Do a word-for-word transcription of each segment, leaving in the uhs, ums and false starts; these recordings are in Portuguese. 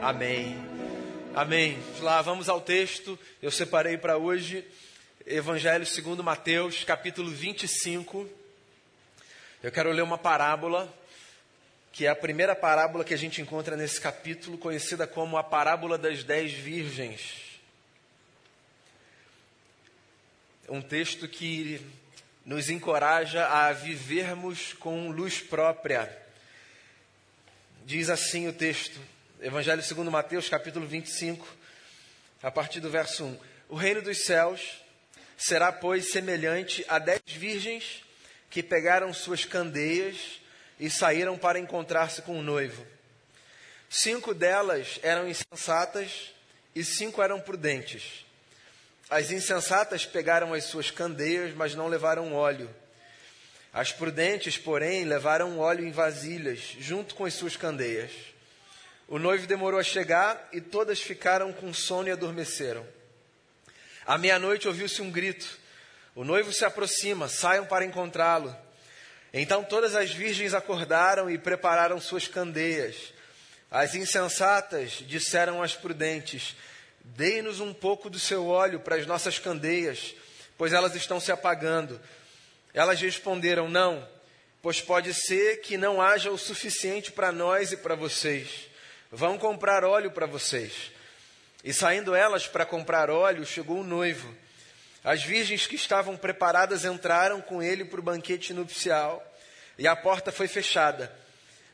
Amém. Amém. Lá, vamos ao texto. Eu separei para hoje Evangelho segundo Mateus, capítulo vinte e cinco. Eu quero ler uma parábola, que é a primeira parábola que a gente encontra nesse capítulo, conhecida como a parábola das dez virgens. Um texto que nos encoraja a vivermos com luz própria. Diz assim o texto, Evangelho segundo Mateus, capítulo vinte e cinco, a partir do verso um. O reino dos céus será, pois, semelhante a dez virgens que pegaram suas candeias e saíram para encontrar-se com o noivo. Cinco delas eram insensatas e cinco eram prudentes. As insensatas pegaram as suas candeias, mas não levaram óleo. As prudentes, porém, levaram óleo em vasilhas, junto com as suas candeias. O noivo demorou a chegar e todas ficaram com sono e adormeceram. À meia-noite ouviu-se um grito. O noivo se aproxima, saiam para encontrá-lo. Então todas as virgens acordaram e prepararam suas candeias. As insensatas disseram às prudentes: dê-nos um pouco do seu óleo para as nossas candeias, pois elas estão se apagando. Elas responderam: não, pois pode ser que não haja o suficiente para nós e para vocês. Vão comprar óleo para vocês. E saindo elas para comprar óleo, chegou o noivo. As virgens que estavam preparadas entraram com ele para o banquete nupcial, e a porta foi fechada.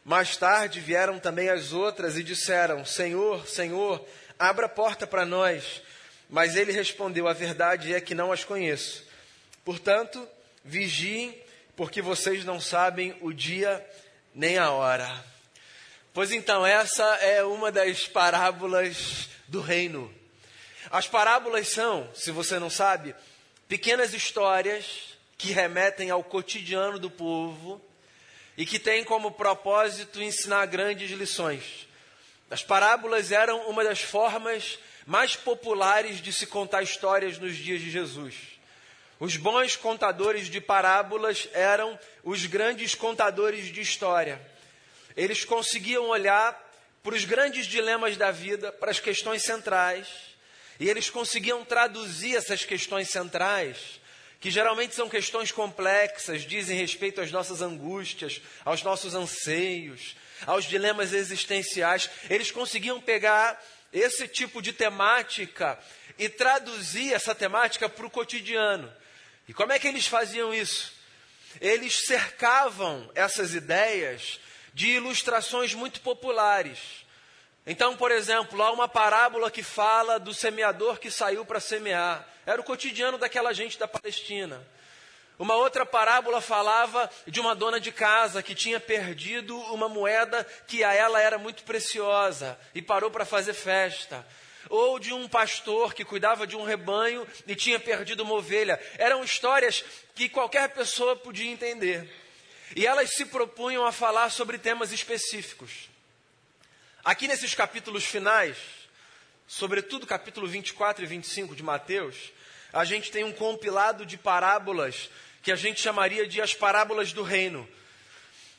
Mais tarde vieram também as outras e disseram: Senhor, Senhor, abra a porta para nós. Mas ele respondeu: a verdade é que não as conheço. Portanto, vigiem, porque vocês não sabem o dia nem a hora. Pois então, essa é uma das parábolas do reino. As parábolas são, se você não sabe, pequenas histórias que remetem ao cotidiano do povo e que têm como propósito ensinar grandes lições. As parábolas eram uma das formas mais populares de se contar histórias nos dias de Jesus. Os bons contadores de parábolas eram os grandes contadores de história. Eles conseguiam olhar para os grandes dilemas da vida, para as questões centrais, e eles conseguiam traduzir essas questões centrais, que geralmente são questões complexas, dizem respeito às nossas angústias, aos nossos anseios, aos dilemas existenciais. Eles conseguiam pegar esse tipo de temática e traduzir essa temática para o cotidiano. E como é que eles faziam isso? Eles cercavam essas ideias de ilustrações muito populares. Então, por exemplo, há uma parábola que fala do semeador que saiu para semear. Era o cotidiano daquela gente da Palestina. Uma outra parábola falava de uma dona de casa que tinha perdido uma moeda que a ela era muito preciosa e parou para fazer festa. Ou de um pastor que cuidava de um rebanho e tinha perdido uma ovelha. Eram histórias que qualquer pessoa podia entender. E elas se propunham a falar sobre temas específicos. Aqui nesses capítulos finais, sobretudo capítulo vinte e quatro e vinte e cinco de Mateus, a gente tem um compilado de parábolas que a gente chamaria de as parábolas do reino.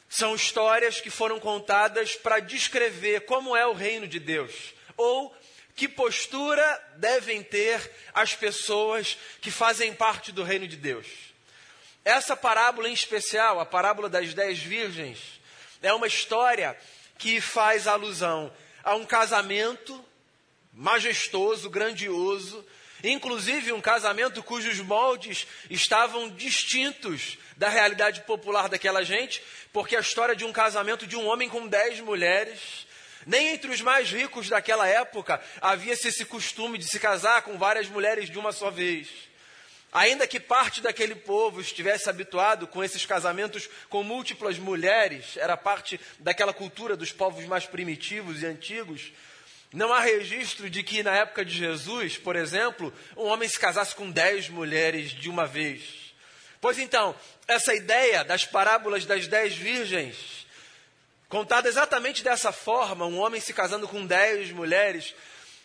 São histórias que foram contadas para descrever como é o reino de Deus, ou que postura devem ter as pessoas que fazem parte do reino de Deus. Essa parábola em especial, a parábola das dez virgens, é uma história que faz alusão a um casamento majestoso, grandioso, inclusive um casamento cujos moldes estavam distintos da realidade popular daquela gente, porque a história de um casamento de um homem com dez mulheres, nem entre os mais ricos daquela época havia-se esse costume de se casar com várias mulheres de uma só vez. Ainda que parte daquele povo estivesse habituado com esses casamentos com múltiplas mulheres, era parte daquela cultura dos povos mais primitivos e antigos, não há registro de que na época de Jesus, por exemplo, um homem se casasse com dez mulheres de uma vez. Pois então, essa ideia das parábolas das dez virgens, contada exatamente dessa forma, um homem se casando com dez mulheres,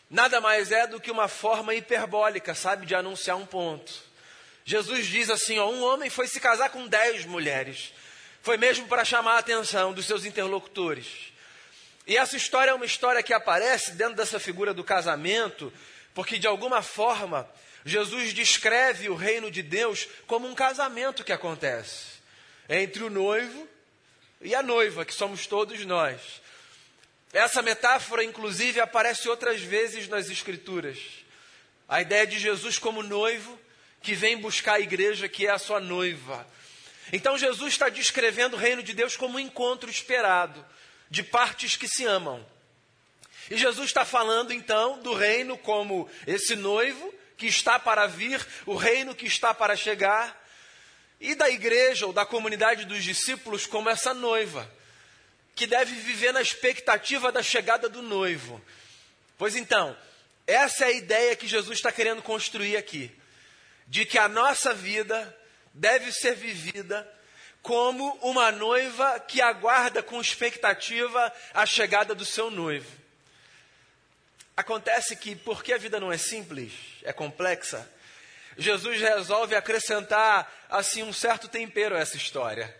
nada mais é do que uma forma hiperbólica, sabe, de anunciar um ponto. Jesus diz assim, ó, um homem foi se casar com dez mulheres. Foi mesmo para chamar a atenção dos seus interlocutores. E essa história é uma história que aparece dentro dessa figura do casamento, porque de alguma forma Jesus descreve o reino de Deus como um casamento que acontece entre o noivo e a noiva, que somos todos nós. Essa metáfora, inclusive, aparece outras vezes nas Escrituras. A ideia de Jesus como noivo que vem buscar a igreja que é a sua noiva. Então Jesus está descrevendo o reino de Deus como um encontro esperado de partes que se amam. E Jesus está falando então do reino como esse noivo que está para vir, o reino que está para chegar, e da igreja ou da comunidade dos discípulos como essa noiva, que deve viver na expectativa da chegada do noivo. Pois então, essa é a ideia que Jesus está querendo construir aqui, de que a nossa vida deve ser vivida como uma noiva que aguarda com expectativa a chegada do seu noivo. Acontece que, porque a vida não é simples, é complexa, Jesus resolve acrescentar assim um certo tempero a essa história.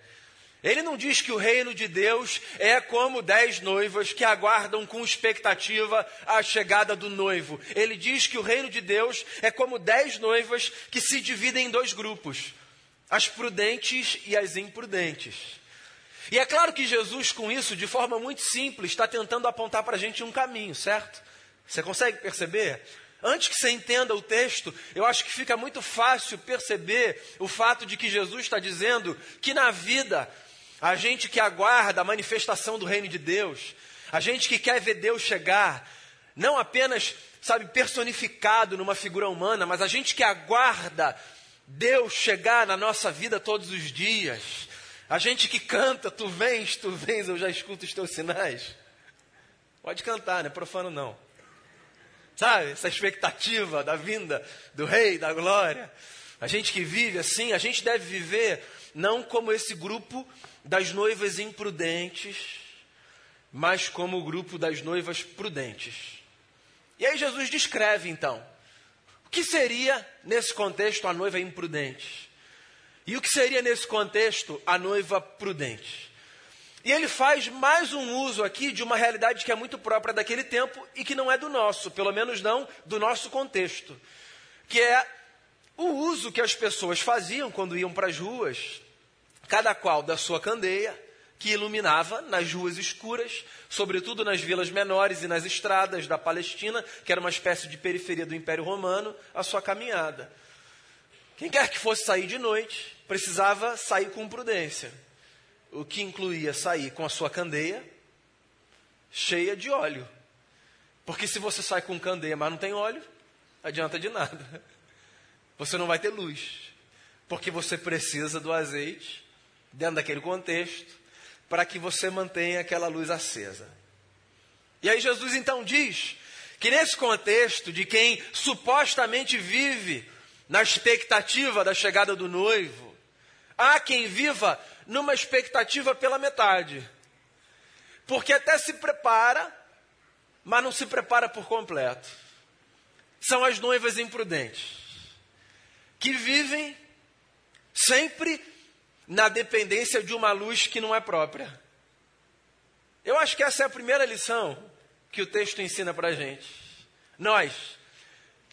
Ele não diz que o reino de Deus é como dez noivas que aguardam com expectativa a chegada do noivo. Ele diz que o reino de Deus é como dez noivas que se dividem em dois grupos, as prudentes e as imprudentes. E é claro que Jesus, com isso, de forma muito simples, está tentando apontar para a gente um caminho, certo? Você consegue perceber? Antes que você entenda o texto, eu acho que fica muito fácil perceber o fato de que Jesus está dizendo que na vida, a gente que aguarda a manifestação do reino de Deus, a gente que quer ver Deus chegar, não apenas, sabe, personificado numa figura humana, mas a gente que aguarda Deus chegar na nossa vida todos os dias, a gente que canta, tu vens, tu vens, eu já escuto os teus sinais. Pode cantar, não é profano não. Sabe, essa expectativa da vinda do Rei, da glória. A gente que vive assim, a gente deve viver não como esse grupo das noivas imprudentes, mas como o grupo das noivas prudentes. E aí Jesus descreve, então, o que seria, nesse contexto, a noiva imprudente? E o que seria, nesse contexto, a noiva prudente? E ele faz mais um uso aqui de uma realidade que é muito própria daquele tempo e que não é do nosso, pelo menos não do nosso contexto, que é o uso que as pessoas faziam quando iam para as ruas, cada qual da sua candeia, que iluminava nas ruas escuras, sobretudo nas vilas menores e nas estradas da Palestina, que era uma espécie de periferia do Império Romano, a sua caminhada. Quem quer que fosse sair de noite, precisava sair com prudência. O que incluía sair com a sua candeia cheia de óleo. Porque se você sai com candeia, mas não tem óleo, adianta de nada. Você não vai ter luz. Porque você precisa do azeite, dentro daquele contexto, para que você mantenha aquela luz acesa. E aí Jesus então diz que nesse contexto de quem supostamente vive na expectativa da chegada do noivo, há quem viva numa expectativa pela metade, porque até se prepara, mas não se prepara por completo. São as noivas imprudentes, que vivem sempre na dependência de uma luz que não é própria. Eu acho que essa é a primeira lição que o texto ensina para a gente. Nós,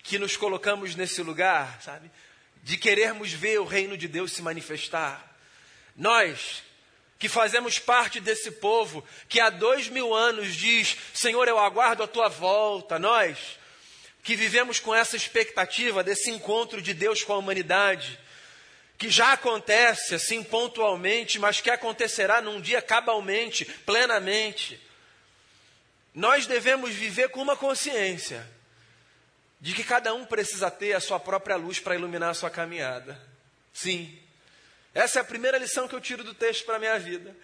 que nos colocamos nesse lugar, sabe, de querermos ver o reino de Deus se manifestar, nós, que fazemos parte desse povo, que há dois mil anos diz, Senhor, eu aguardo a tua volta. Nós, que vivemos com essa expectativa desse encontro de Deus com a humanidade, que já acontece assim pontualmente, mas que acontecerá num dia cabalmente, plenamente. Nós devemos viver com uma consciência de que cada um precisa ter a sua própria luz para iluminar a sua caminhada. Sim. Essa é a primeira lição que eu tiro do texto para a minha vida.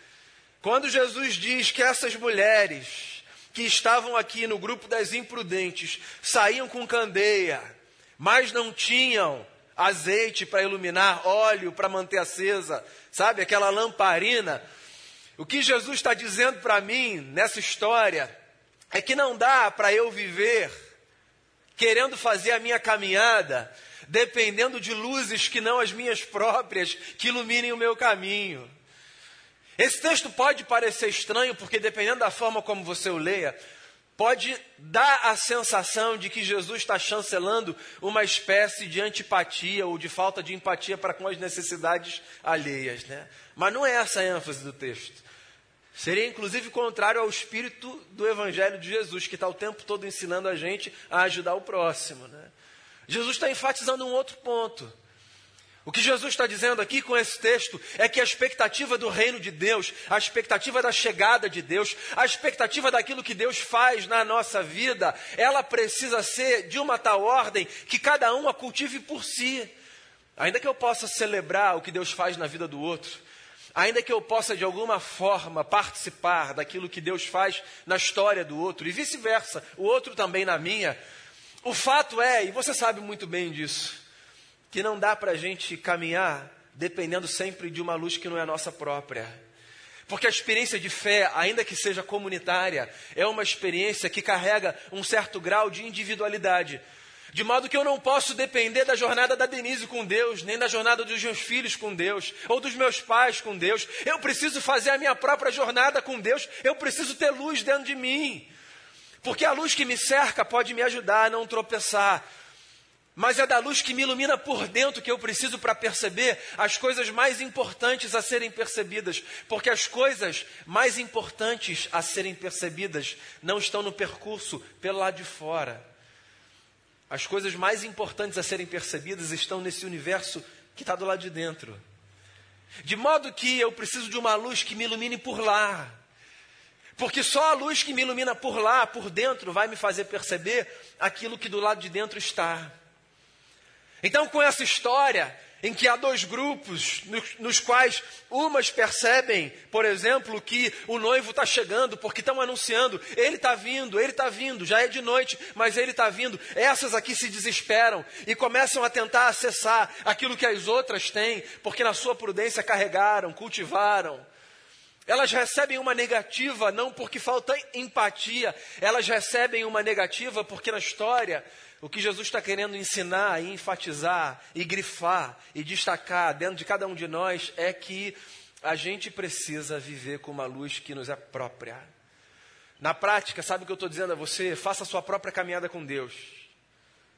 Quando Jesus diz que essas mulheres que estavam aqui no grupo das imprudentes saíam com candeia, mas não tinham azeite para iluminar, óleo para manter acesa, sabe, aquela lamparina. O que Jesus está dizendo para mim nessa história é que não dá para eu viver querendo fazer a minha caminhada dependendo de luzes que não as minhas próprias, que iluminem o meu caminho. Esse texto pode parecer estranho, porque dependendo da forma como você o leia, pode dar a sensação de que Jesus está chancelando uma espécie de antipatia ou de falta de empatia para com as necessidades alheias, né? Mas não é essa a ênfase do texto. Seria inclusive contrário ao espírito do Evangelho de Jesus, que está o tempo todo ensinando a gente a ajudar o próximo, né? Jesus está enfatizando um outro ponto. O que Jesus está dizendo aqui com esse texto é que a expectativa do reino de Deus, a expectativa da chegada de Deus, a expectativa daquilo que Deus faz na nossa vida, ela precisa ser de uma tal ordem que cada um a cultive por si. Ainda que eu possa celebrar o que Deus faz na vida do outro, ainda que eu possa de alguma forma participar daquilo que Deus faz na história do outro e vice-versa, o outro também na minha, o fato é, e você sabe muito bem disso, que não dá para a gente caminhar dependendo sempre de uma luz que não é a nossa própria. Porque a experiência de fé, ainda que seja comunitária, é uma experiência que carrega um certo grau de individualidade. De modo que eu não posso depender da jornada da Denise com Deus, nem da jornada dos meus filhos com Deus, ou dos meus pais com Deus. Eu preciso fazer a minha própria jornada com Deus, eu preciso ter luz dentro de mim. Porque a luz que me cerca pode me ajudar a não tropeçar. Mas é da luz que me ilumina por dentro que eu preciso para perceber as coisas mais importantes a serem percebidas. Porque as coisas mais importantes a serem percebidas não estão no percurso pelo lado de fora. As coisas mais importantes a serem percebidas estão nesse universo que está do lado de dentro. De modo que eu preciso de uma luz que me ilumine por lá. Porque só a luz que me ilumina por lá, por dentro, vai me fazer perceber aquilo que do lado de dentro está. Então, com essa história em que há dois grupos, nos, nos quais umas percebem, por exemplo, que o noivo está chegando, porque estão anunciando, ele está vindo, ele está vindo, já é de noite, mas ele está vindo. Essas aqui se desesperam e começam a tentar acessar aquilo que as outras têm, porque na sua prudência carregaram, cultivaram. Elas recebem uma negativa, não porque falta empatia, elas recebem uma negativa porque na história, o que Jesus está querendo ensinar e enfatizar e grifar e destacar dentro de cada um de nós é que a gente precisa viver com uma luz que nos é própria. Na prática, sabe o que eu estou dizendo a você? Faça a sua própria caminhada com Deus.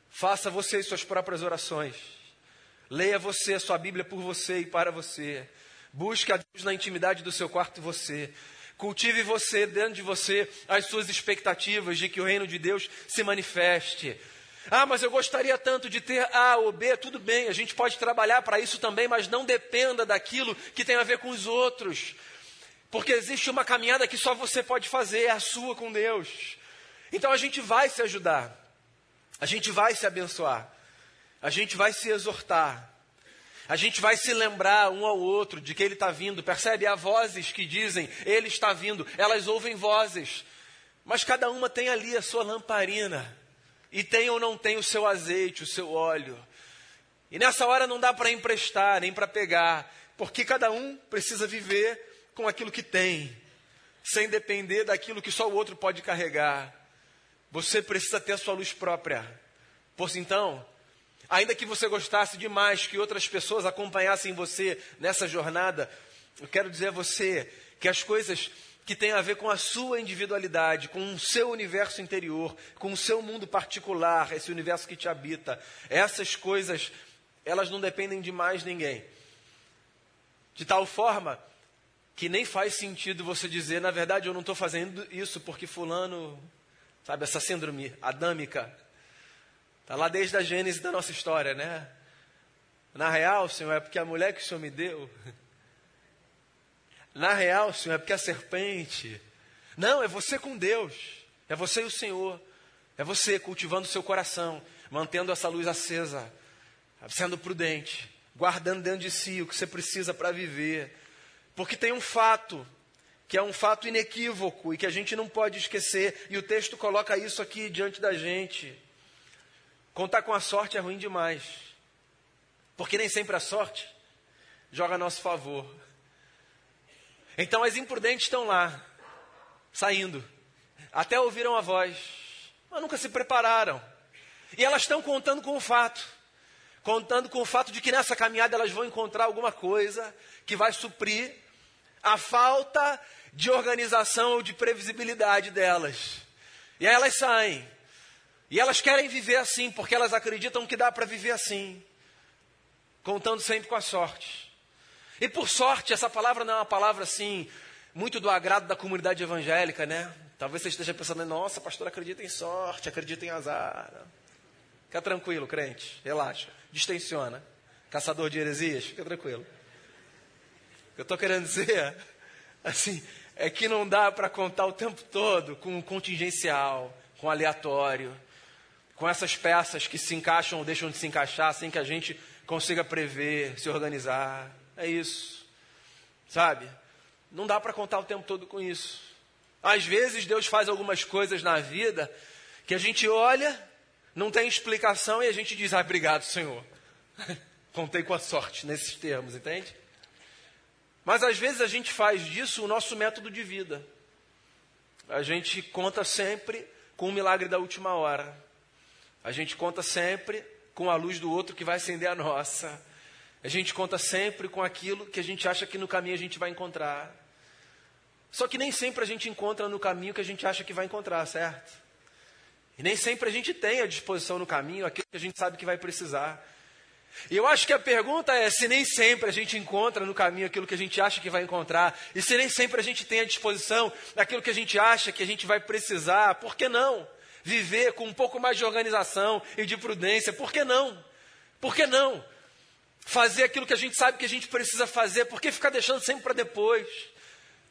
Faça você suas próprias orações. Leia você a sua Bíblia por você e para você. Busque a Deus na intimidade do seu quarto e você. Cultive você, dentro de você, as suas expectativas de que o reino de Deus se manifeste. Ah, mas eu gostaria tanto de ter A ou B. Tudo bem, a gente pode trabalhar para isso também, mas não dependa daquilo que tem a ver com os outros. Porque existe uma caminhada que só você pode fazer, é a sua com Deus. Então a gente vai se ajudar. A gente vai se abençoar. A gente vai se exortar. A gente vai se lembrar um ao outro de que ele está vindo. Percebe? Há vozes que dizem, ele está vindo. Elas ouvem vozes. Mas cada uma tem ali a sua lamparina. E tem ou não tem o seu azeite, o seu óleo. E nessa hora não dá para emprestar, nem para pegar. Porque cada um precisa viver com aquilo que tem. Sem depender daquilo que só o outro pode carregar. Você precisa ter a sua luz própria. Pois então, ainda que você gostasse demais que outras pessoas acompanhassem você nessa jornada, eu quero dizer a você que as coisas que têm a ver com a sua individualidade, com o seu universo interior, com o seu mundo particular, esse universo que te habita, essas coisas, elas não dependem de mais ninguém. De tal forma que nem faz sentido você dizer, na verdade eu não estou fazendo isso porque fulano, sabe, essa síndrome adâmica, está lá desde a Gênesis da nossa história, né? Na real, Senhor, é porque a mulher que o Senhor me deu. Na real, Senhor, é porque a serpente. Não, é você com Deus. É você e o Senhor. É você cultivando o seu coração, mantendo essa luz acesa, sendo prudente, guardando dentro de si o que você precisa para viver. Porque tem um fato, que é um fato inequívoco e que a gente não pode esquecer. E o texto coloca isso aqui diante da gente. Contar com a sorte é ruim demais, porque nem sempre a sorte joga a nosso favor. Então as imprudentes estão lá, saindo, até ouviram a voz, mas nunca se prepararam. E elas estão contando com o fato, contando com o fato de que nessa caminhada elas vão encontrar alguma coisa que vai suprir a falta de organização ou de previsibilidade delas. E aí elas saem. E elas querem viver assim, porque elas acreditam que dá para viver assim, contando sempre com a sorte. E por sorte, essa palavra não é uma palavra assim, muito do agrado da comunidade evangélica, né? Talvez você esteja pensando, nossa, pastor, acredita em sorte, acredita em azar. Fica tranquilo, crente, relaxa, distensiona. Caçador de heresias, fica tranquilo. O que eu estou querendo dizer, assim, é que não dá para contar o tempo todo com contingencial, com aleatório, com essas peças que se encaixam ou deixam de se encaixar sem que a gente consiga prever, se organizar. É isso, sabe? Não dá para contar o tempo todo com isso. Às vezes Deus faz algumas coisas na vida que a gente olha, não tem explicação e a gente diz, ah, obrigado, Senhor. Contei com a sorte nesses termos, entende? Mas às vezes a gente faz disso o nosso método de vida. A gente conta sempre com o milagre da última hora. A gente conta sempre com a luz do outro que vai acender a nossa. A gente conta sempre com aquilo que a gente acha que no caminho a gente vai encontrar. Só que nem sempre a gente encontra no caminho que a gente acha que vai encontrar, certo? E nem sempre a gente tem à disposição no caminho aquilo que a gente sabe que vai precisar. E eu acho que a pergunta é se nem sempre a gente encontra no caminho aquilo que a gente acha que vai encontrar, e se nem sempre a gente tem à disposição aquilo que a gente acha que a gente vai precisar, por que não viver com um pouco mais de organização e de prudência? Por que não? Por que não fazer aquilo que a gente sabe que a gente precisa fazer? Por que ficar deixando sempre para depois?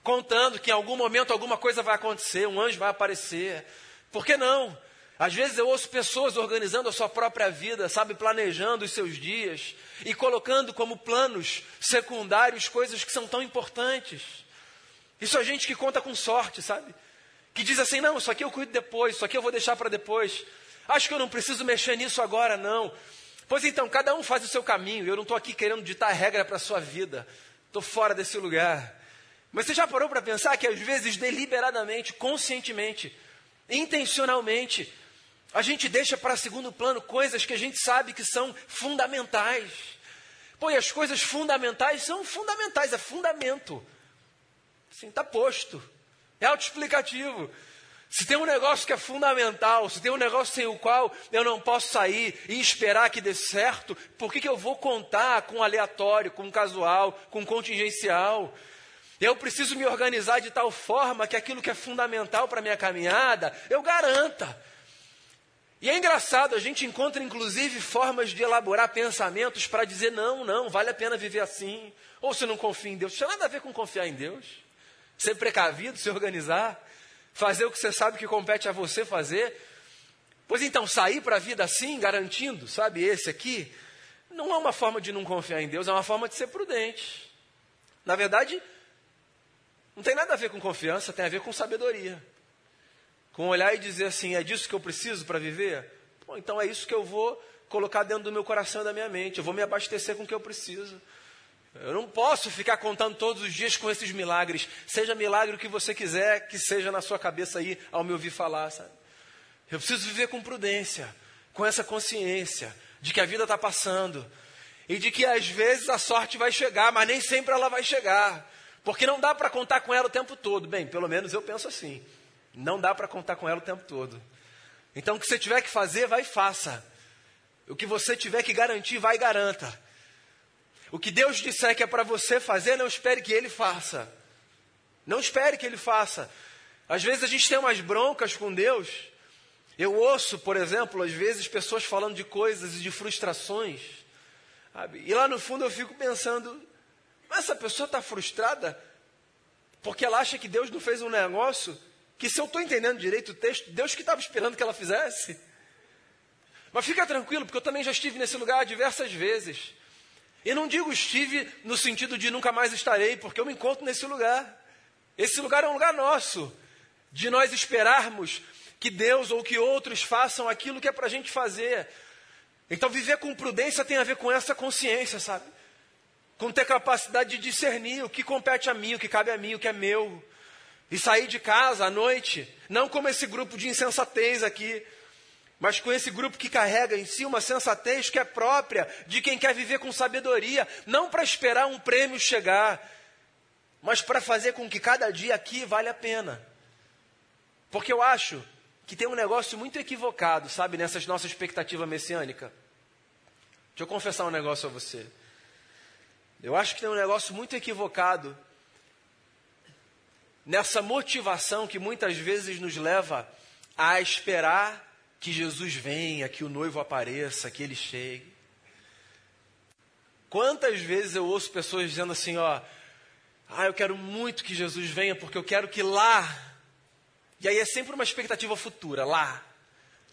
Contando que em algum momento alguma coisa vai acontecer, um anjo vai aparecer. Por que não? Às vezes eu ouço pessoas organizando a sua própria vida, sabe, planejando os seus dias e colocando como planos secundários coisas que são tão importantes. Isso é gente que conta com sorte, sabe? Que diz assim, não, isso aqui eu cuido depois, isso aqui eu vou deixar para depois. Acho que eu não preciso mexer nisso agora, não. Pois então, cada um faz o seu caminho. Eu não estou aqui querendo ditar regra para a sua vida. Estou fora desse lugar. Mas você já parou para pensar que às vezes, deliberadamente, conscientemente, intencionalmente, a gente deixa para segundo plano coisas que a gente sabe que são fundamentais. Pô, e as coisas fundamentais são fundamentais, é fundamento. Assim, está posto. É autoexplicativo. Se tem um negócio que é fundamental, se tem um negócio sem o qual eu não posso sair e esperar que dê certo, por que que eu vou contar com aleatório, com casual, com contingencial? Eu preciso me organizar de tal forma que aquilo que é fundamental para a minha caminhada, eu garanta. E é engraçado, a gente encontra inclusive formas de elaborar pensamentos para dizer, não, não, vale a pena viver assim. Ou se não confia em Deus, não tem nada a ver com confiar em Deus. Ser precavido, se organizar, fazer o que você sabe que compete a você fazer. Pois então, sair para a vida assim, garantindo, sabe, esse aqui, não é uma forma de não confiar em Deus, é uma forma de ser prudente. Na verdade, não tem nada a ver com confiança, tem a ver com sabedoria. Com olhar e dizer assim, é disso que eu preciso para viver? Bom, então é isso que eu vou colocar dentro do meu coração e da minha mente. Eu vou me abastecer com o que eu preciso. Eu não posso ficar contando todos os dias com esses milagres. Seja milagre o que você quiser, que seja na sua cabeça aí, ao me ouvir falar, sabe? Eu preciso viver com prudência, com essa consciência de que a vida está passando. E de que às vezes a sorte vai chegar, mas nem sempre ela vai chegar. Porque não dá para contar com ela o tempo todo. Bem, pelo menos eu penso assim. Não dá para contar com ela o tempo todo. Então, o que você tiver que fazer, vai e faça. O que você tiver que garantir, vai e garanta. O que Deus disser que é para você fazer, não espere que Ele faça. Não espere que Ele faça. Às vezes a gente tem umas broncas com Deus. Eu ouço, por exemplo, às vezes pessoas falando de coisas e de frustrações. Sabe? E lá no fundo eu fico pensando, mas essa pessoa está frustrada porque ela acha que Deus não fez um negócio... que se eu estou entendendo direito o texto, Deus que estava esperando que ela fizesse. Mas fica tranquilo, porque eu também já estive nesse lugar diversas vezes. E não digo estive no sentido de nunca mais estarei, porque eu me encontro nesse lugar. Esse lugar é um lugar nosso, de nós esperarmos que Deus ou que outros façam aquilo que é para a gente fazer. Então viver com prudência tem a ver com essa consciência, sabe? Com ter capacidade de discernir o que compete a mim, o que cabe a mim, o que é meu. E sair de casa à noite, não como esse grupo de insensatez aqui, mas com esse grupo que carrega em si uma sensatez que é própria de quem quer viver com sabedoria, não para esperar um prêmio chegar, mas para fazer com que cada dia aqui vale a pena. Porque eu acho que tem um negócio muito equivocado, sabe, nessa nossa expectativa messiânica. Deixa eu confessar um negócio a você. Eu acho que tem um negócio muito equivocado nessa motivação que muitas vezes nos leva a esperar que Jesus venha, que o noivo apareça, que ele chegue. Quantas vezes eu ouço pessoas dizendo assim, ó, ah, eu quero muito que Jesus venha, porque eu quero que lá, e aí é sempre uma expectativa futura, lá,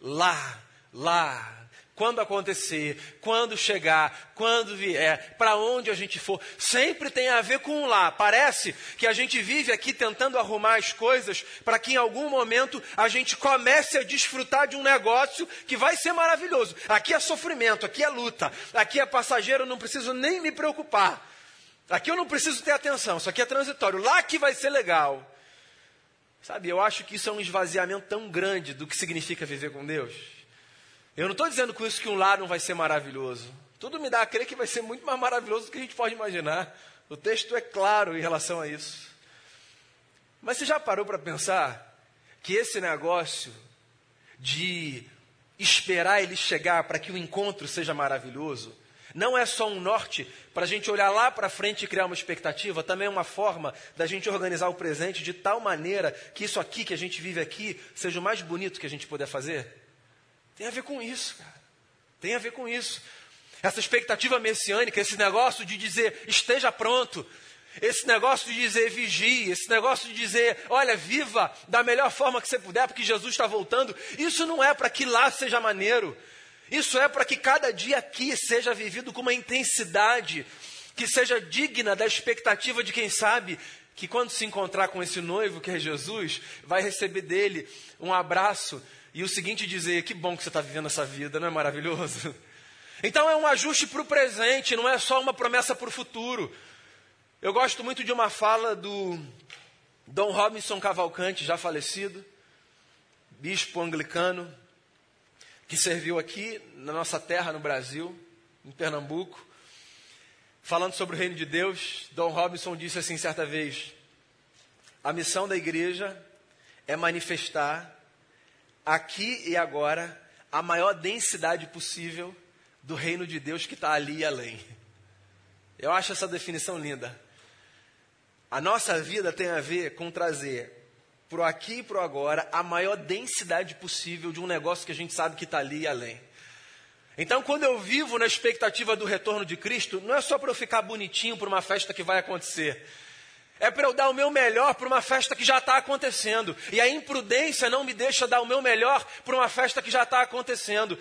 lá, lá, quando acontecer, quando chegar, quando vier, para onde a gente for, sempre tem a ver com o lá. Parece que a gente vive aqui tentando arrumar as coisas para que em algum momento a gente comece a desfrutar de um negócio que vai ser maravilhoso. Aqui é sofrimento, aqui é luta, aqui é passageiro, eu não preciso nem me preocupar. Aqui eu não preciso ter atenção, isso aqui é transitório, lá que vai ser legal. Sabe, eu acho que isso é um esvaziamento tão grande do que significa viver com Deus. Eu não estou dizendo com isso que um lar não vai ser maravilhoso. Tudo me dá a crer que vai ser muito mais maravilhoso do que a gente pode imaginar. O texto é claro em relação a isso. Mas você já parou para pensar que esse negócio de esperar ele chegar para que o encontro seja maravilhoso, não é só um norte para a gente olhar lá para frente e criar uma expectativa, também é uma forma da gente organizar o presente de tal maneira que isso aqui que a gente vive aqui seja o mais bonito que a gente puder fazer? Tem a ver com isso, cara. Tem a ver com isso. Essa expectativa messiânica, esse negócio de dizer, esteja pronto. Esse negócio de dizer, vigie. Esse negócio de dizer, olha, viva da melhor forma que você puder, porque Jesus está voltando. Isso não é para que lá seja maneiro. Isso é para que cada dia aqui seja vivido com uma intensidade que seja digna da expectativa de quem sabe que quando se encontrar com esse noivo que é Jesus, vai receber dele um abraço e o seguinte dizer, que bom que você está vivendo essa vida, não é maravilhoso? Então é um ajuste para o presente, não é só uma promessa para o futuro. Eu gosto muito de uma fala do Dom Robinson Cavalcante, já falecido, bispo anglicano, que serviu aqui na nossa terra, no Brasil, em Pernambuco, falando sobre o reino de Deus. Dom Robinson disse assim certa vez, a missão da igreja é manifestar aqui e agora, a maior densidade possível do reino de Deus que está ali e além. Eu acho essa definição linda. A nossa vida tem a ver com trazer para o aqui e para o agora a maior densidade possível de um negócio que a gente sabe que está ali e além. Então, quando eu vivo na expectativa do retorno de Cristo, não é só para eu ficar bonitinho para uma festa que vai acontecer. É para eu dar o meu melhor para uma festa que já está acontecendo. E a imprudência não me deixa dar o meu melhor para uma festa que já está acontecendo.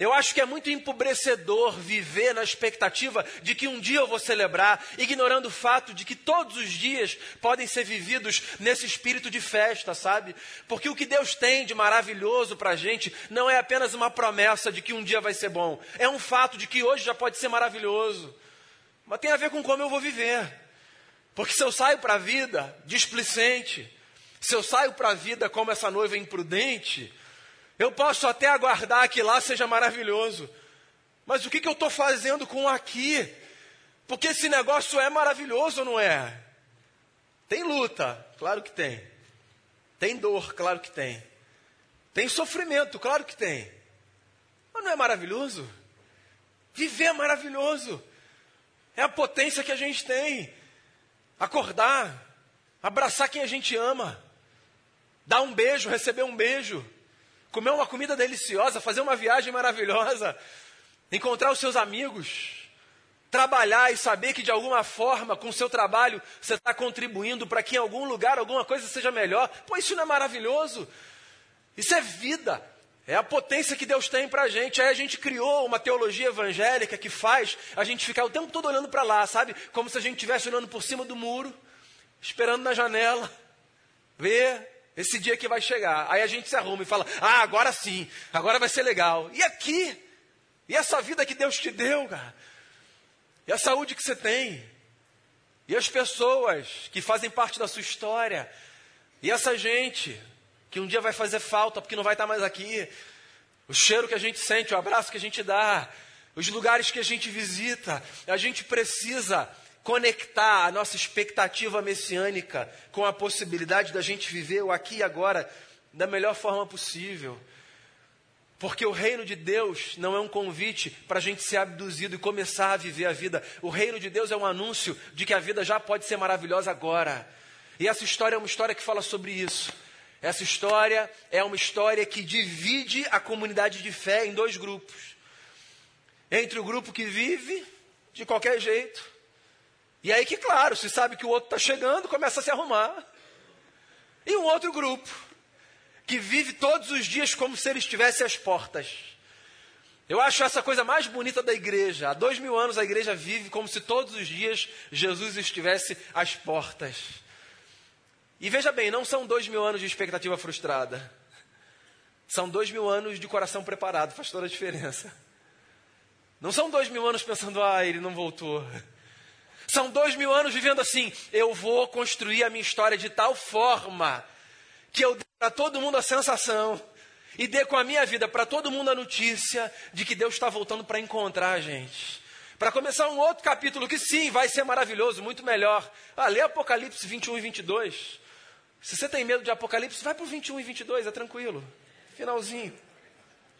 Eu acho que é muito empobrecedor viver na expectativa de que um dia eu vou celebrar, ignorando o fato de que todos os dias podem ser vividos nesse espírito de festa, sabe? Porque o que Deus tem de maravilhoso para a gente não é apenas uma promessa de que um dia vai ser bom. É um fato de que hoje já pode ser maravilhoso. Mas tem a ver com como eu vou viver. Porque se eu saio para a vida displicente, se eu saio para a vida como essa noiva imprudente, eu posso até aguardar que lá seja maravilhoso. Mas o que, que eu estou fazendo com aqui? Porque esse negócio é maravilhoso ou não é? Tem luta, claro que tem. Tem dor, claro que tem. Tem sofrimento, claro que tem. Mas não é maravilhoso? Viver é maravilhoso. É a potência que a gente tem. Acordar, abraçar quem a gente ama, dar um beijo, receber um beijo, comer uma comida deliciosa, fazer uma viagem maravilhosa, encontrar os seus amigos, trabalhar e saber que de alguma forma, com o seu trabalho, você está contribuindo para que em algum lugar, alguma coisa seja melhor. Pô, isso não é maravilhoso? Isso é vida. É a potência que Deus tem para a gente. Aí a gente criou uma teologia evangélica que faz a gente ficar o tempo todo olhando para lá, sabe? Como se a gente estivesse olhando por cima do muro, esperando na janela, ver esse dia que vai chegar. Aí a gente se arruma e fala, ah, agora sim, agora vai ser legal. E aqui? E essa vida que Deus te deu, cara? E a saúde que você tem? E as pessoas que fazem parte da sua história? E essa gente que um dia vai fazer falta, porque não vai estar mais aqui, o cheiro que a gente sente, o abraço que a gente dá, os lugares que a gente visita, a gente precisa conectar a nossa expectativa messiânica com a possibilidade da gente viver o aqui e agora da melhor forma possível. Porque o reino de Deus não é um convite para a gente ser abduzido e começar a viver a vida. O reino de Deus é um anúncio de que a vida já pode ser maravilhosa agora. E essa história é uma história que fala sobre isso. Essa história é uma história que divide a comunidade de fé em dois grupos. Entre o grupo que vive de qualquer jeito. E aí que, claro, se sabe que o outro está chegando, começa a se arrumar. E um outro grupo que vive todos os dias como se ele estivesse às portas. Eu acho essa coisa mais bonita da igreja. Há dois mil anos a igreja vive como se todos os dias Jesus estivesse às portas. E veja bem, não são dois mil anos de expectativa frustrada. São dois mil anos de coração preparado, faz toda a diferença. Não são dois mil anos pensando, ah, ele não voltou. São dois mil anos vivendo assim, eu vou construir a minha história de tal forma que eu dê para todo mundo a sensação e dê com a minha vida para todo mundo a notícia de que Deus está voltando para encontrar a gente. Para começar um outro capítulo que sim, vai ser maravilhoso, muito melhor. Ah, lê Apocalipse vinte e um e vinte e dois. Se você tem medo de Apocalipse, vai para o vinte e um e vinte e dois, é tranquilo. Finalzinho.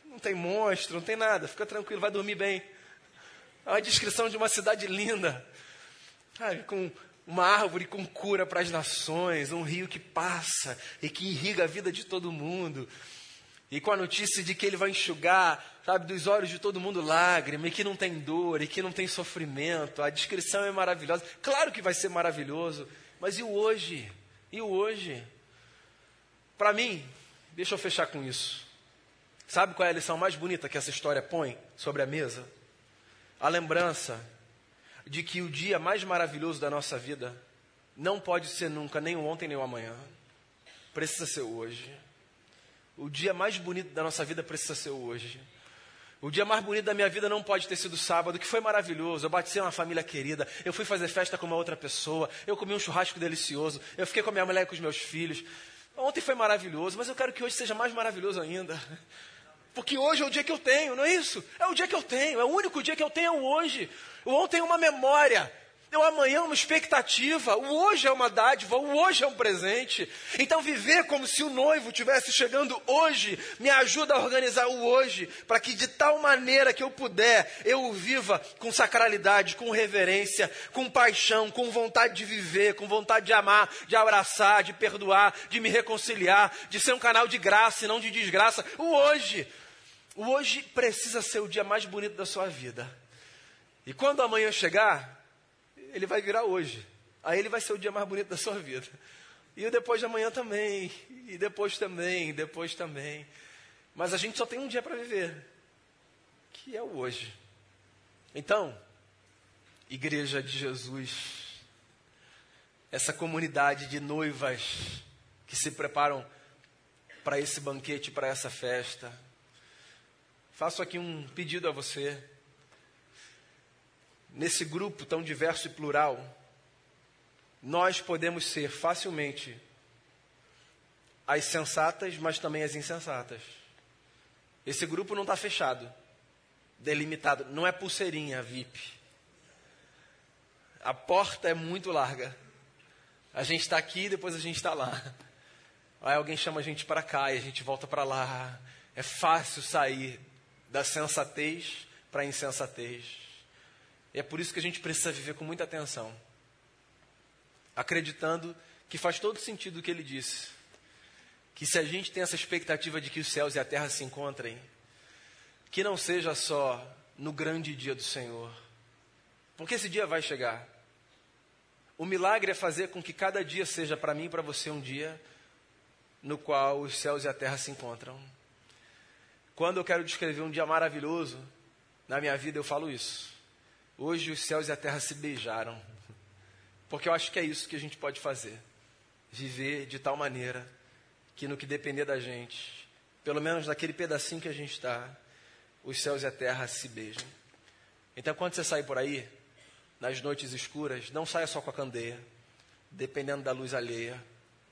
Não tem monstro, não tem nada, fica tranquilo, vai dormir bem. É uma descrição de uma cidade linda. Ah, com uma árvore com cura para as nações, um rio que passa e que irriga a vida de todo mundo, e com a notícia de que ele vai enxugar, sabe, dos olhos de todo mundo lágrima, e que não tem dor, e que não tem sofrimento. A descrição é maravilhosa, claro que vai ser maravilhoso, mas e o hoje? E o hoje? Para mim, deixa eu fechar com isso. Sabe qual é a lição mais bonita que essa história põe sobre a mesa? A lembrança de que o dia mais maravilhoso da nossa vida não pode ser nunca, nem o ontem, nem o amanhã. Precisa ser hoje. O dia mais bonito da nossa vida precisa ser hoje. O dia mais bonito da minha vida não pode ter sido sábado, que foi maravilhoso. Eu batizei uma família querida, eu fui fazer festa com uma outra pessoa, eu comi um churrasco delicioso, eu fiquei com a minha mulher e com os meus filhos. Ontem foi maravilhoso, mas eu quero que hoje seja mais maravilhoso ainda. Porque hoje é o dia que eu tenho, não é isso? É o dia que eu tenho, é o único dia que eu tenho, é o hoje. O ontem é uma memória, o amanhã é uma expectativa, o hoje é uma dádiva, o hoje é um presente. Então viver como se o noivo estivesse chegando hoje me ajuda a organizar o hoje, para que de tal maneira que eu puder, eu o viva com sacralidade, com reverência, com paixão, com vontade de viver, com vontade de amar, de abraçar, de perdoar, de me reconciliar, de ser um canal de graça e não de desgraça. O hoje... O hoje precisa ser o dia mais bonito da sua vida. E quando amanhã chegar, ele vai virar hoje. Aí ele vai ser o dia mais bonito da sua vida. E o depois de amanhã também. E depois também, e depois também. Mas a gente só tem um dia para viver, que é o hoje. Então, Igreja de Jesus, essa comunidade de noivas que se preparam para esse banquete, para essa festa, faço aqui um pedido a você. Nesse grupo tão diverso e plural, nós podemos ser facilmente as sensatas, mas também as insensatas. Esse grupo não está fechado, delimitado, não é pulseirinha V I P. A porta é muito larga. A gente está aqui e depois a gente está lá. Aí alguém chama a gente para cá e a gente volta para lá. É fácil sair da sensatez para a insensatez. E é por isso que a gente precisa viver com muita atenção, acreditando que faz todo sentido o que ele disse, que se a gente tem essa expectativa de que os céus e a terra se encontrem, que não seja só no grande dia do Senhor, porque esse dia vai chegar. O milagre é fazer com que cada dia seja para mim e para você um dia no qual os céus e a terra se encontram. Quando eu quero descrever um dia maravilhoso na minha vida, eu falo isso. Hoje os céus e a terra se beijaram. Porque eu acho que é isso que a gente pode fazer. Viver de tal maneira que no que depender da gente, pelo menos naquele pedacinho que a gente está, os céus e a terra se beijam. Então quando você sair por aí, nas noites escuras, não saia só com a candeia, dependendo da luz alheia,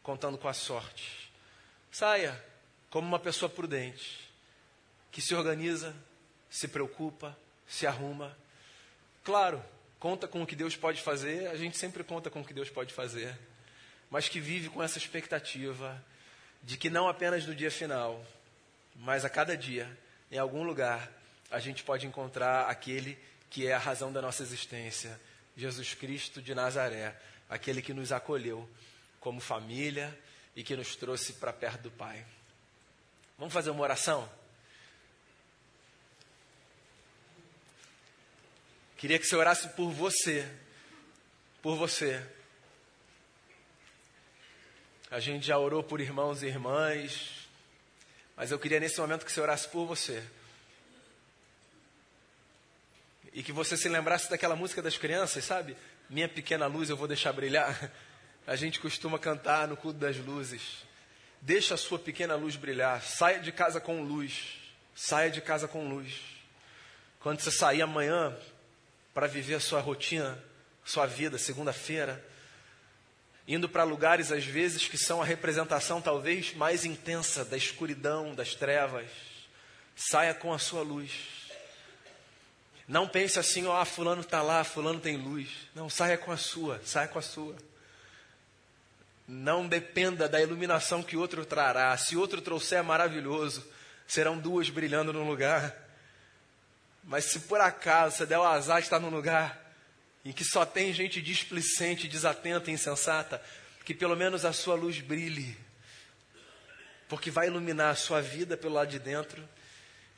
contando com a sorte. Saia como uma pessoa prudente, que se organiza, se preocupa, se arruma. Claro, conta com o que Deus pode fazer, a gente sempre conta com o que Deus pode fazer, mas que vive com essa expectativa de que não apenas no dia final, mas a cada dia, em algum lugar, a gente pode encontrar aquele que é a razão da nossa existência, Jesus Cristo de Nazaré, aquele que nos acolheu como família e que nos trouxe para perto do Pai. Vamos fazer uma oração? Queria que você orasse por você, por você. A gente já orou por irmãos e irmãs, mas eu queria nesse momento que você orasse por você. E que você se lembrasse daquela música das crianças, sabe? Minha pequena luz eu vou deixar brilhar. A gente costuma cantar no culto das luzes. Deixa a sua pequena luz brilhar. Saia de casa com luz. Saia de casa com luz. Quando você sair amanhã para viver a sua rotina, sua vida, segunda-feira, indo para lugares, às vezes, que são a representação talvez mais intensa da escuridão, das trevas, saia com a sua luz. Não pense assim, ó, oh, fulano está lá, fulano tem luz. Não, saia com a sua, saia com a sua. Não dependa da iluminação que outro trará. Se outro trouxer, é maravilhoso. Serão duas brilhando num lugar. Mas se por acaso você der o azar de estar num lugar em que só tem gente displicente, desatenta, insensata, que pelo menos a sua luz brilhe. Porque vai iluminar a sua vida pelo lado de dentro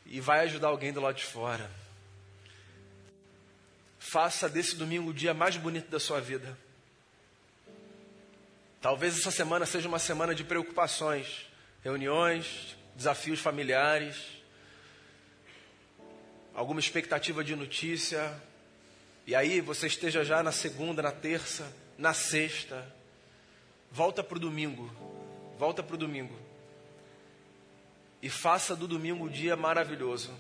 e vai ajudar alguém do lado de fora. Faça desse domingo o dia mais bonito da sua vida. Talvez essa semana seja uma semana de preocupações, reuniões, desafios familiares, alguma expectativa de notícia. E aí você esteja já na segunda, na terça, na sexta. Volta para o domingo. Volta para o domingo. E faça do domingo o dia maravilhoso.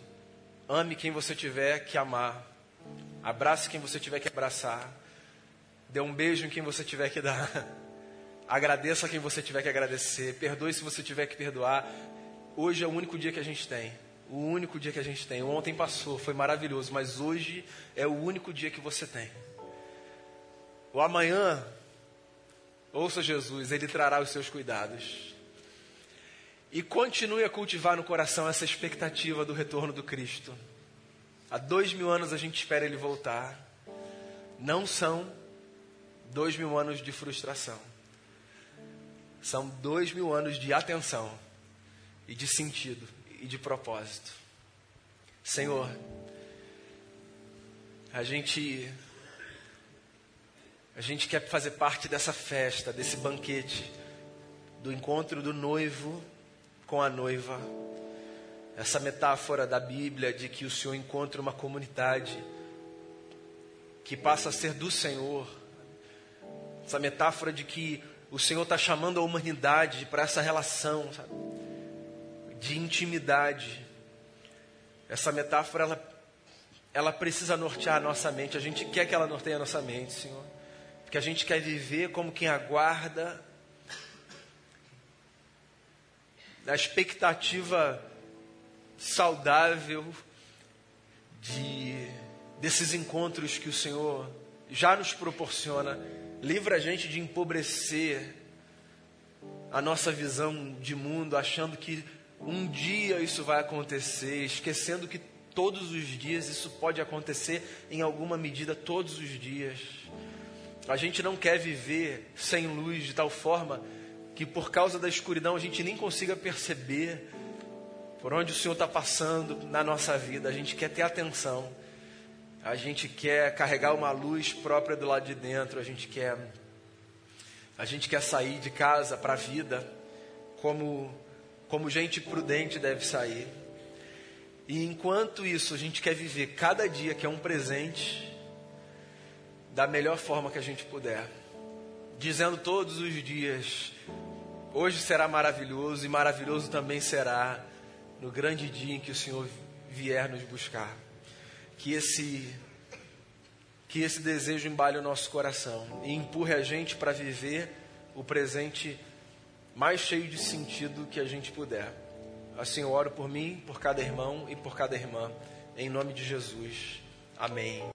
Ame quem você tiver que amar. Abrace quem você tiver que abraçar. Dê um beijo em quem você tiver que dar. Agradeça a quem você tiver que agradecer. Perdoe se você tiver que perdoar. Hoje é o único dia que a gente tem. O único dia que a gente tem. Ontem passou, foi maravilhoso. Mas hoje é o único dia que você tem. O amanhã, ouça Jesus, Ele trará os seus cuidados. E continue a cultivar no coração essa expectativa do retorno do Cristo. Há dois mil anos a gente espera Ele voltar. Não são dois mil anos de frustração. São dois mil anos de atenção, e de sentido, e de propósito. Senhor, a gente, a gente quer fazer parte dessa festa, desse banquete, do encontro do noivo com a noiva. Essa metáfora da Bíblia de que o Senhor encontra uma comunidade que passa a ser do Senhor. Essa metáfora de que o Senhor está chamando a humanidade para essa relação, sabe? De intimidade. Essa metáfora, ela, ela precisa nortear a nossa mente. A gente quer que ela norteie a nossa mente, Senhor. Porque a gente quer viver como quem aguarda a expectativa saudável de, desses encontros que o Senhor já nos proporciona. Livra a gente de empobrecer a nossa visão de mundo, achando que um dia isso vai acontecer, esquecendo que todos os dias isso pode acontecer, em alguma medida, todos os dias. A gente não quer viver sem luz de tal forma que por causa da escuridão a gente nem consiga perceber por onde o Senhor está passando na nossa vida. A gente quer ter atenção. A gente quer carregar uma luz própria do lado de dentro. A gente quer, a gente quer sair de casa para a vida como, como gente prudente deve sair. E enquanto isso, a gente quer viver cada dia, que é um presente, da melhor forma que a gente puder. Dizendo todos os dias, hoje será maravilhoso e maravilhoso também será no grande dia em que o Senhor vier nos buscar. Que esse, que esse desejo embale o nosso coração e empurre a gente para viver o presente mais cheio de sentido que a gente puder. Assim eu oro por mim, por cada irmão e por cada irmã. Em nome de Jesus. Amém.